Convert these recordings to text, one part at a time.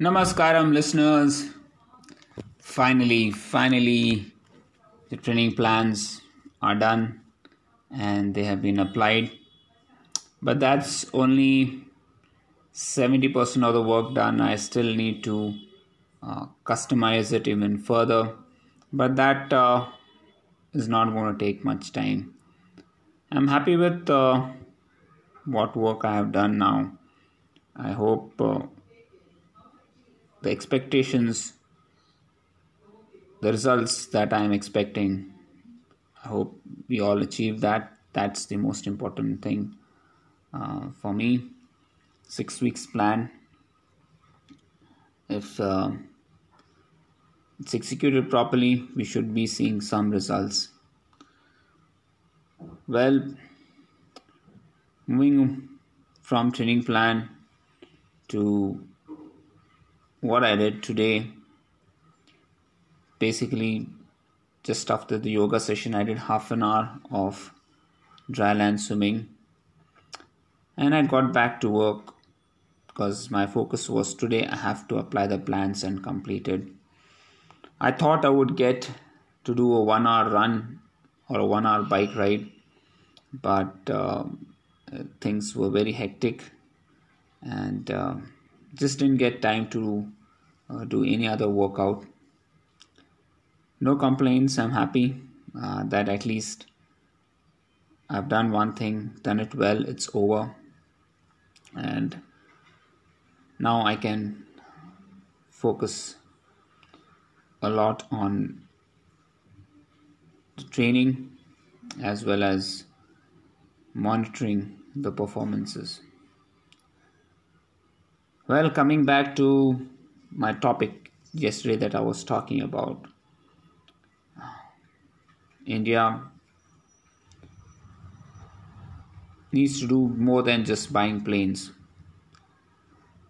Namaskaram, listeners. Finally, the training plans are done and they have been applied. But that's only 70% of the work done. I still need to customize it even further. But that is not going to take much time. I'm happy with what work I have done now. I hope the expectations, the results that I am expecting, I hope we all achieve that. That's the most important thing for me. 6 weeks plan. If it's executed properly, we should be seeing some results. Well, moving from training plan to what I did today, basically just after the yoga session, I did half an hour of dry land swimming and I got back to work because my focus was today I have to apply the plans and complete it. I thought I would get to do a 1 hour run or a 1 hour bike ride, but things were very hectic and just didn't get time to do any other workout. No complaints. I'm happy that at least I've done one thing, done it well, it's over. And now I can focus a lot on the training as well as monitoring the performances. Well, coming back to my topic yesterday that I was talking about, India needs to do more than just buying planes.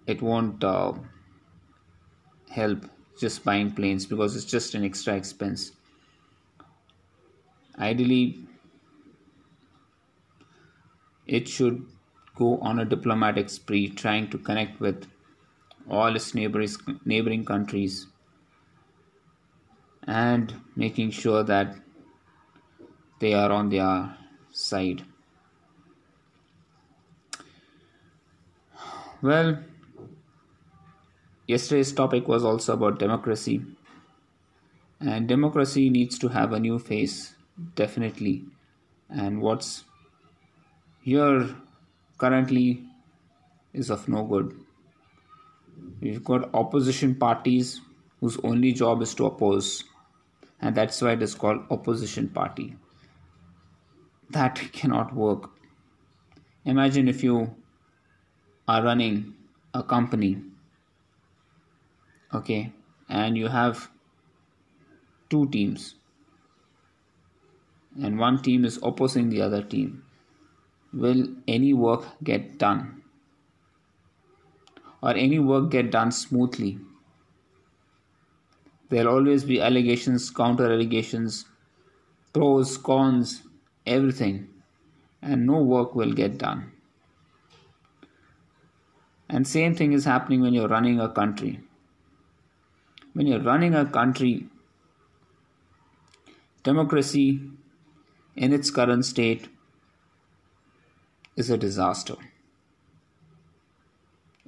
It won't help just buying planes because it's just an extra expense. Ideally, it should go on a diplomatic spree, trying to connect with all its neighboring countries and making sure that they are on their side. Well, yesterday's topic was also about democracy, and democracy needs to have a new face, definitely. And what's here currently is of no good. We've got opposition parties whose only job is to oppose, and that's why it is called opposition party. That cannot work. Imagine if you are running a company, okay, and you have two teams, and one team is opposing the other team. Will any work get done? Or any work get done smoothly? There'll always be allegations, counter allegations, pros, cons, everything, and no work will get done. And same thing is happening when you're running a country. When you're running a country, democracy in its current state is a disaster.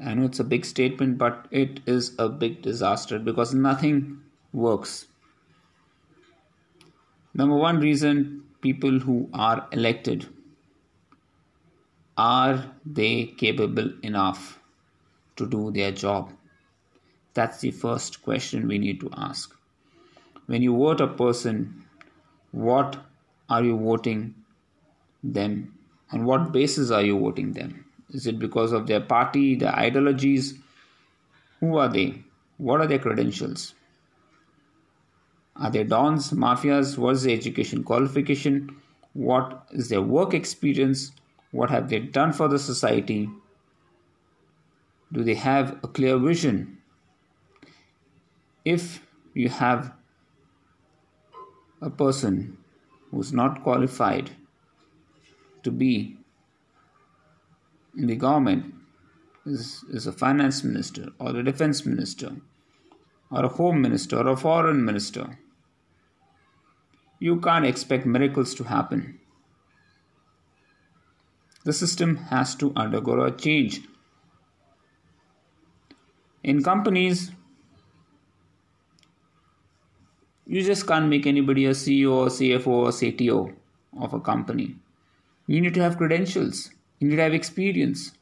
I know it's a big statement, but it is a big disaster because nothing works. Number one reason, people who are elected, are they capable enough to do their job? That's the first question we need to ask. When you vote a person, what are you voting them? On what basis are you voting them? Is it because of their party, their ideologies? Who are they? What are their credentials? Are they dons, mafias? What's their education qualification? What is their work experience? What have they done for the society? Do they have a clear vision? If you have a person who's not qualified to be in the government, is a finance minister or a defense minister or a home minister or a foreign minister. You can't expect miracles to happen. The system has to undergo a change. In companies, you just can't make anybody a CEO or CFO or CTO of a company. You need to have credentials. You need to have experience.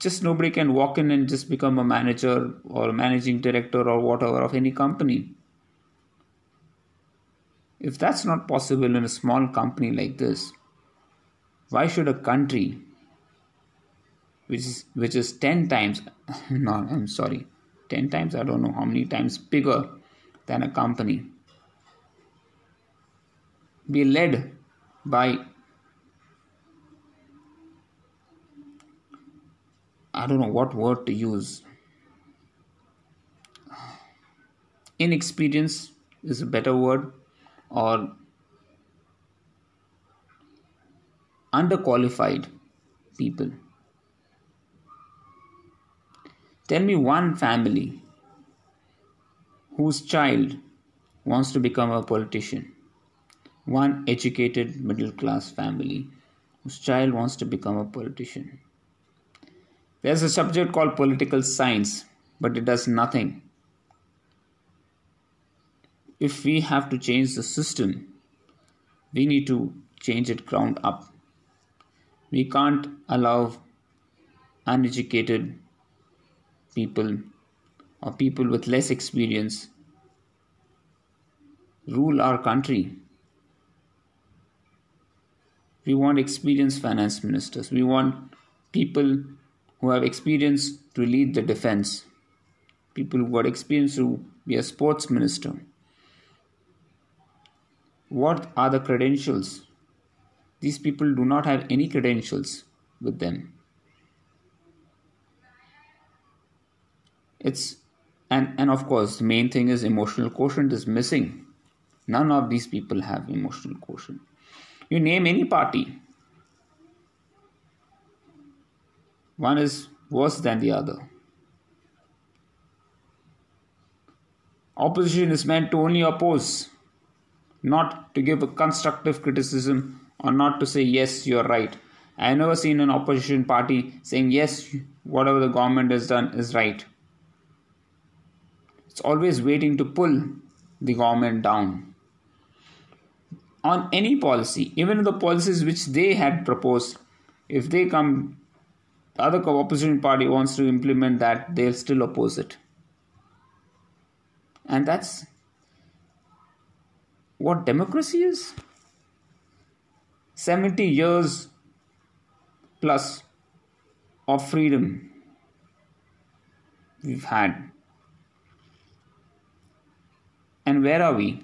Just nobody can walk in and just become a manager or a managing director or whatever of any company. If that's not possible in a small company like this, why should a country which is 10 times, no, I'm sorry, 10 times, I don't know how many times bigger than a company, be led by, I don't know what word to use. Inexperience is a better word, or underqualified people. Tell me one family whose child wants to become a politician. One educated middle class family whose child wants to become a politician. There's a subject called political science, but it does nothing. If we have to change the system, we need to change it ground up. We can't allow uneducated people or people with less experience rule our country. We want experienced finance ministers. We want people who have experience to lead the defense. People who got experience to be a sports minister. What are the credentials? These people do not have any credentials with them. And of course, the main thing is emotional quotient is missing. None of these people have emotional quotient. You name any party, one is worse than the other. Opposition is meant to only oppose, not to give a constructive criticism or not to say, yes, you're right. I have never seen an opposition party saying, yes, whatever the government has done is right. It's always waiting to pull the government down on any policy, even the policies which they had proposed. If they come, the other opposition party wants to implement that, they'll still oppose it. And that's what democracy is. 70 years plus of freedom we've had. And where are we?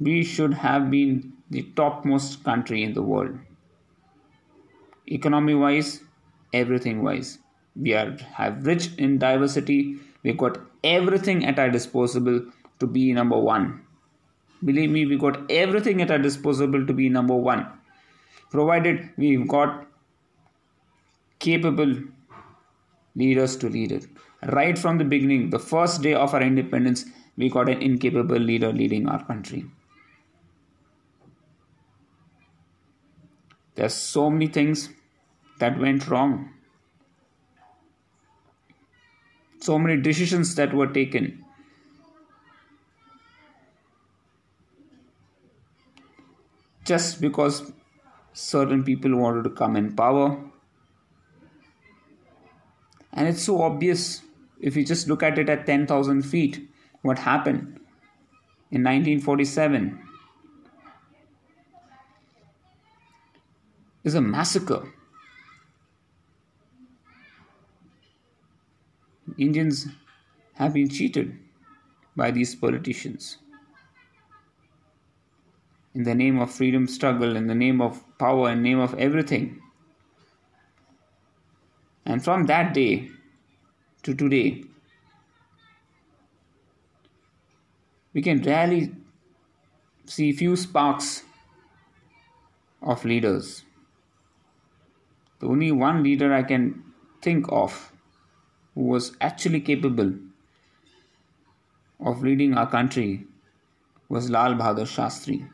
We should have been the topmost country in the world. Economy-wise, everything-wise. We have rich in diversity. We've got everything at our disposal to be number one. Believe me, we got everything at our disposal to be number one. Provided we've got capable leaders to lead it. Right from the beginning, the first day of our independence, we got an incapable leader leading our country. There's so many things that went wrong. So many decisions that were taken. Just because certain people wanted to come in power. And it's so obvious if you just look at it at 10,000 feet, what happened in 1947 is a massacre. Indians have been cheated by these politicians. In the name of freedom struggle, in the name of power, in the name of everything. And from that day to today, we can rarely see few sparks of leaders. The only one leader I can think of who was actually capable of leading our country was Lal Bahadur Shastri.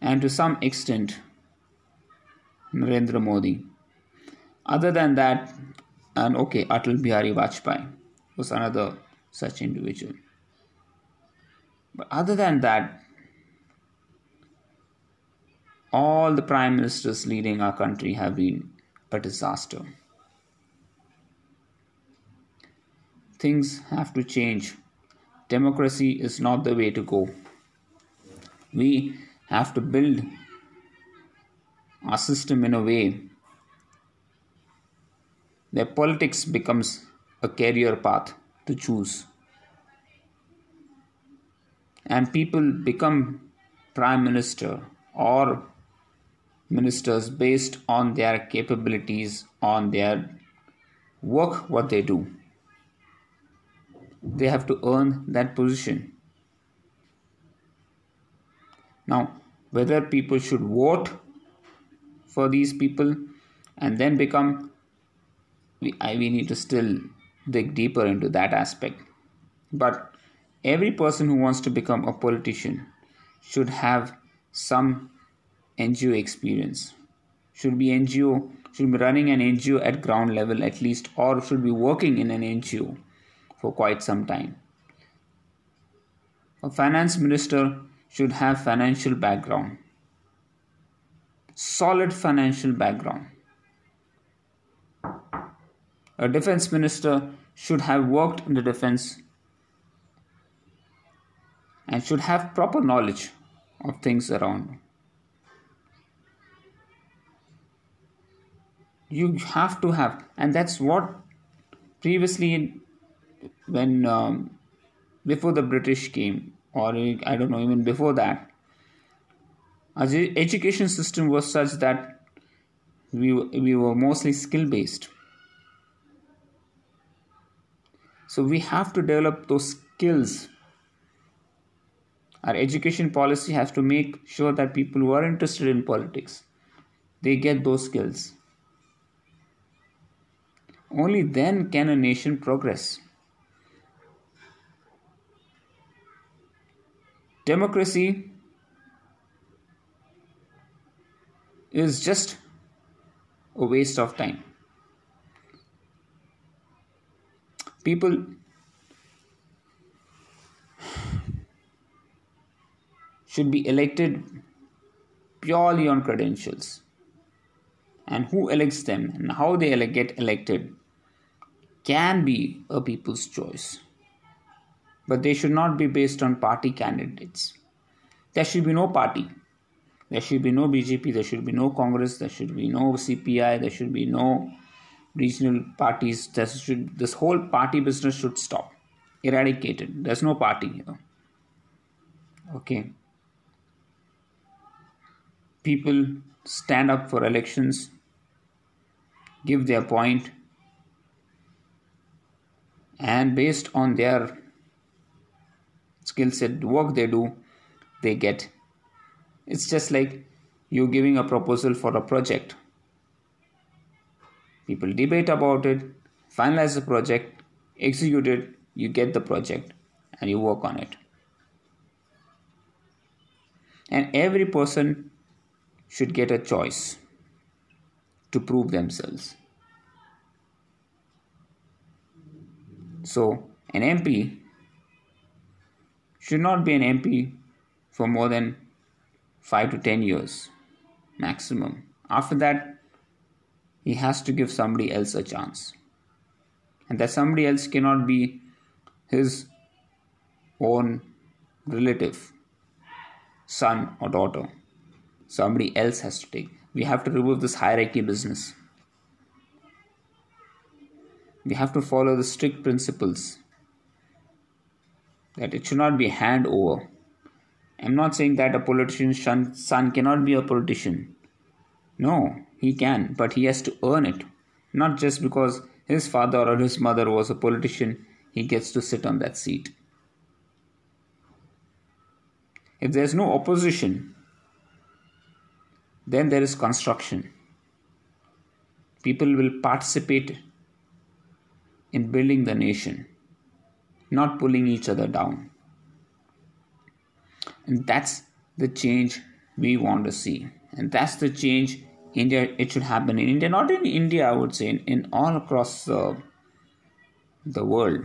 And to some extent, Narendra Modi. Other than that, and okay, Atal Bihari Vajpayee was another such individual. But other than that, all the prime ministers leading our country have been a disaster. Things have to change. Democracy is not the way to go. We have to build our system in a way that politics becomes a career path to choose. And people become prime minister or ministers based on their capabilities, on their work, what they do. They have to earn that position. Now, whether people should vote for these people and then become, we need to still dig deeper into that aspect. But every person who wants to become a politician should have some NGO experience, should be running an NGO at ground level at least, or should be working in an NGO for quite some time. A finance minister should have financial background, solid financial background. A defense minister should have worked in the defense and should have proper knowledge of things around. You have to have, and that's what previously when before the British came, or I don't know, even before that, our education system was such that we were mostly skill based. So we have to develop those skills. Our education policy has to make sure that people who are interested in politics, they get those skills. Only then can a nation progress. Democracy is just a waste of time. People should be elected purely on credentials. And who elects them and how they get elected can be a people's choice. But they should not be based on party candidates. There should be no party. There should be no BJP. There should be no Congress. There should be no CPI. There should be no regional parties. This whole party business should stop. Eradicated. There's no party here. Okay. People stand up for elections, give their point, and based on their skill set, work they do, they get. It's just like you giving a proposal for a project. People debate about it, finalize the project, execute it, you get the project, and you work on it. And every person should get a choice to prove themselves. So an MP should not be an MP for more than 5 to 10 years maximum. After that, he has to give somebody else a chance. And that somebody else cannot be his own relative, son or daughter. Somebody else has to take. We have to remove this hierarchy business. We have to follow the strict principles that it should not be hand over. I'm not saying that a politician's son cannot be a politician. No, he can, but he has to earn it. Not just because his father or his mother was a politician, he gets to sit on that seat. If there's no opposition, Then there is construction. People will participate in building the nation, not pulling each other down. And that's the change we want to see. And that's the change India. It should happen in India, not in India, I would say, in all across the world.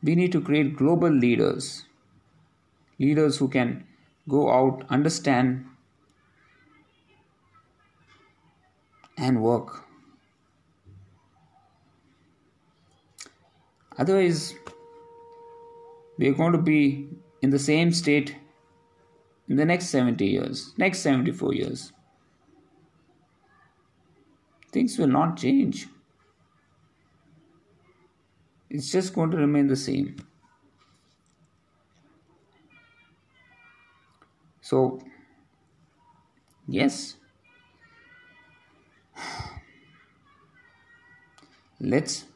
We need to create global leaders, leaders who can go out, understand, and work. Otherwise, we are going to be in the same state in the next 70 years, next 74 years. Things will not change. It's just going to remain the same. So, yes, let's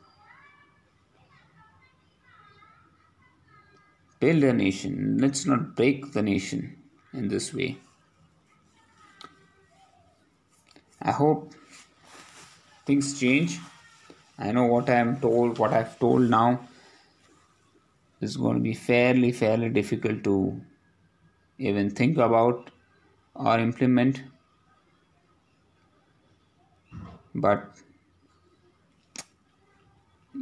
build a nation. Let's not break the nation in this way. I hope things change. I know what I am told, what I've told now is going to be fairly difficult to even think about or implement. But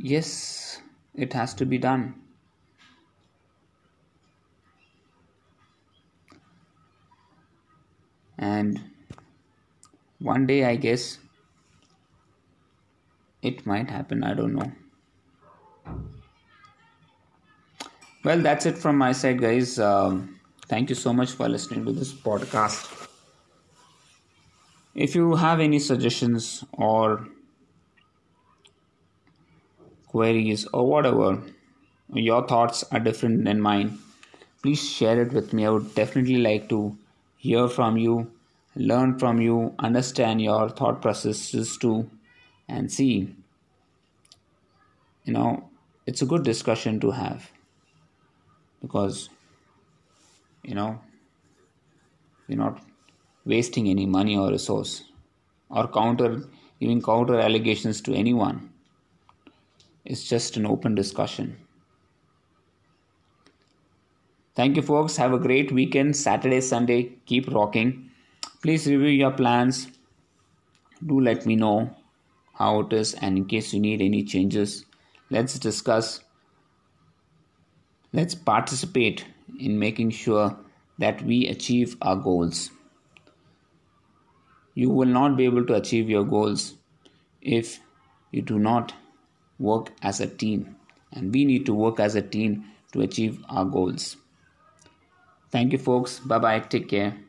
yes, it has to be done. And one day, I guess, it might happen. I don't know. Well, that's it from my side, guys. Thank you so much for listening to this podcast. If you have any suggestions or queries or whatever, your thoughts are different than mine, please share it with me. I would definitely like to hear from you, learn from you, understand your thought processes too, and see. You know, it's a good discussion to have because, you know, we're not wasting any money or resource or counter allegations to anyone. It's just an open discussion. Thank you, folks. Have a great weekend. Saturday, Sunday. Keep rocking. Please review your plans. Do let me know how it is, and in case you need any changes, let's discuss. Let's participate in making sure that we achieve our goals. You will not be able to achieve your goals if you do not work as a team. And we need to work as a team to achieve our goals. Thank you, folks. Bye-bye. Take care.